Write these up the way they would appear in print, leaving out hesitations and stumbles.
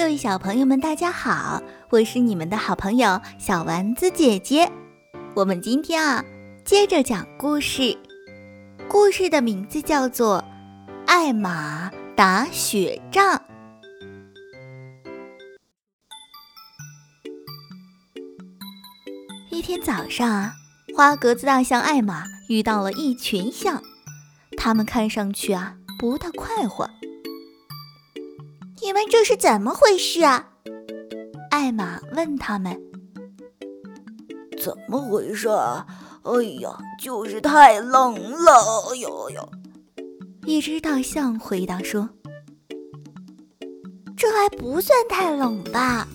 各位小朋友们，大家好，我是你们的好朋友小丸子姐姐。我们今天接着讲故事，故事的名字叫做《艾玛打雪仗》。一天早上，花格子大象艾玛遇到了一群象，它们看上去不大快活。你们这是怎么回事啊？艾玛问他们。怎么回事啊？哎呀，就是太冷了。哎呦呦！一只大象回答说。这还不算太冷吧？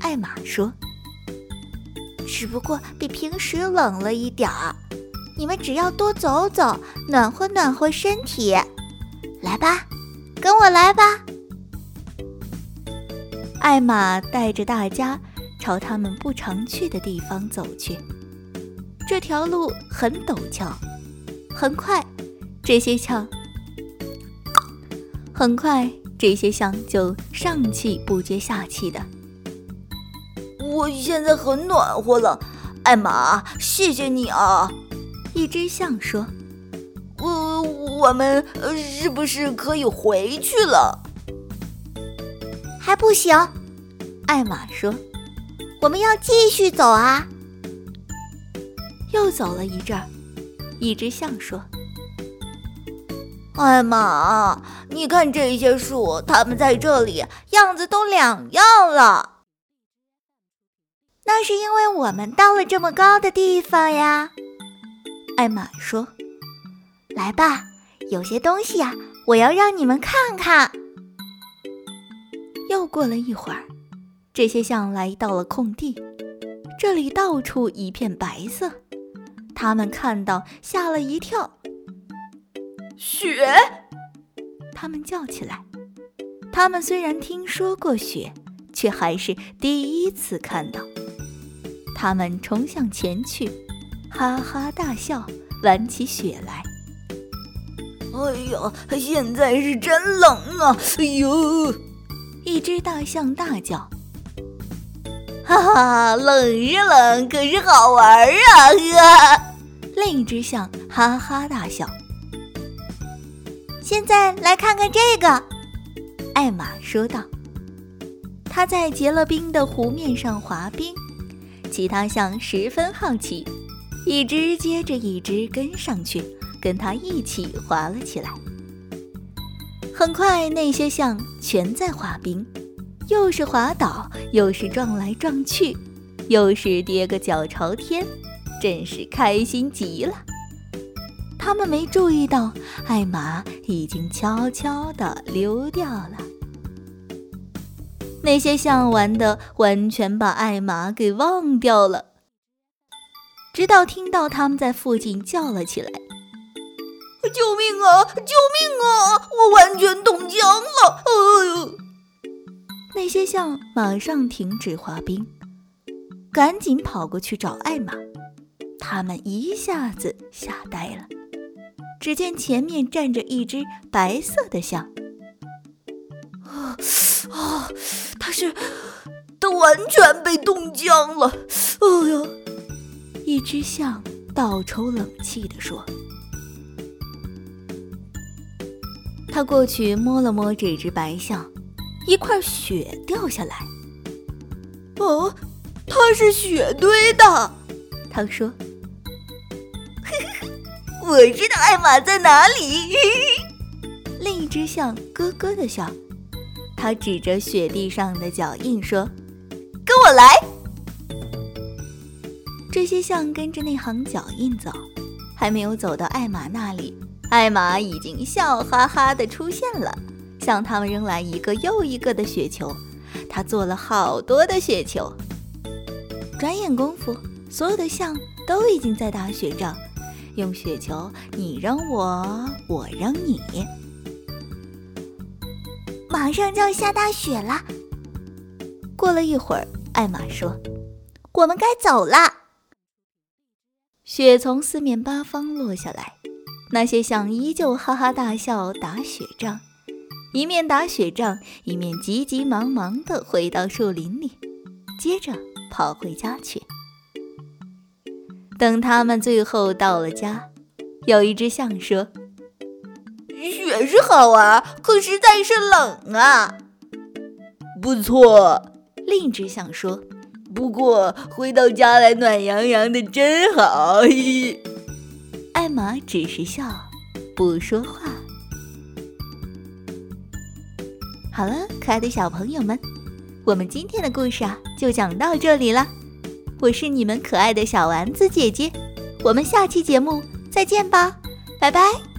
艾玛说。只不过比平时冷了一点儿。你们只要多走走，暖和暖和身体。来吧，跟我来吧。艾玛带着大家朝他们不常去的地方走去。这条路很陡峭，很快这些象就上气不接下气的。我现在很暖和了，艾玛，谢谢你啊！一只象说。我们是不是可以回去了？还不行，艾玛说，我们要继续走啊。又走了一阵儿，一只象说，艾玛，你看这些树，它们在这里样子都两样了。那是因为我们到了这么高的地方呀，艾玛说。来吧，有些东西我要让你们看看。又过了一会儿，这些象来到了空地，这里到处一片白色，他们看到吓了一跳。雪！他们叫起来。他们虽然听说过雪，却还是第一次看到。他们冲向前去，哈哈大笑，玩起雪来。哎呀，现在是真冷啊！哎呦！一只大象大叫，哈哈，冷是冷，可是好玩啊！另一只象哈哈大笑。现在来看看这个，艾玛说道。他在结了冰的湖面上滑冰，其他象十分好奇，一只接着一只跟上去，跟他一起滑了起来。很快那些象全在滑冰，又是滑倒，又是撞来撞去，又是跌个脚朝天，真是开心极了。他们没注意到艾玛已经悄悄地溜掉了。那些象玩得完全把艾玛给忘掉了，直到听到他们在附近叫了起来。救命啊！救命啊！我完全冻僵了！哎呦！那些象马上停止滑冰，赶紧跑过去找艾玛。他们一下子吓呆了，只见前面站着一只白色的象。它完全被冻僵了！哎呦！一只象倒抽冷气地说。他过去摸了摸这只白象，一块雪掉下来。哦，它是雪堆的，他说。我知道艾玛在哪里。另一只象咯咯地笑，他指着雪地上的脚印说，跟我来。这些象跟着那行脚印走，还没有走到艾玛那里，艾玛已经笑哈哈地出现了，向他们扔来一个又一个的雪球，她做了好多的雪球。转眼功夫，所有的象都已经在打雪仗，用雪球你扔我，我扔你。马上就要下大雪了。过了一会儿，艾玛说，我们该走了。雪从四面八方落下来，那些象依旧哈哈大笑打雪仗，一面打雪仗，一面急急忙忙地回到树林里，接着跑回家去。等他们最后到了家，有一只象说：“雪是好玩，可实在是冷啊。”“不错。”另一只象说，“不过回到家来暖洋洋的真好。”艾玛只是笑，不说话。好了，可爱的小朋友们，我们今天的故事就讲到这里了。我是你们可爱的小丸子姐姐，我们下期节目再见吧，拜拜。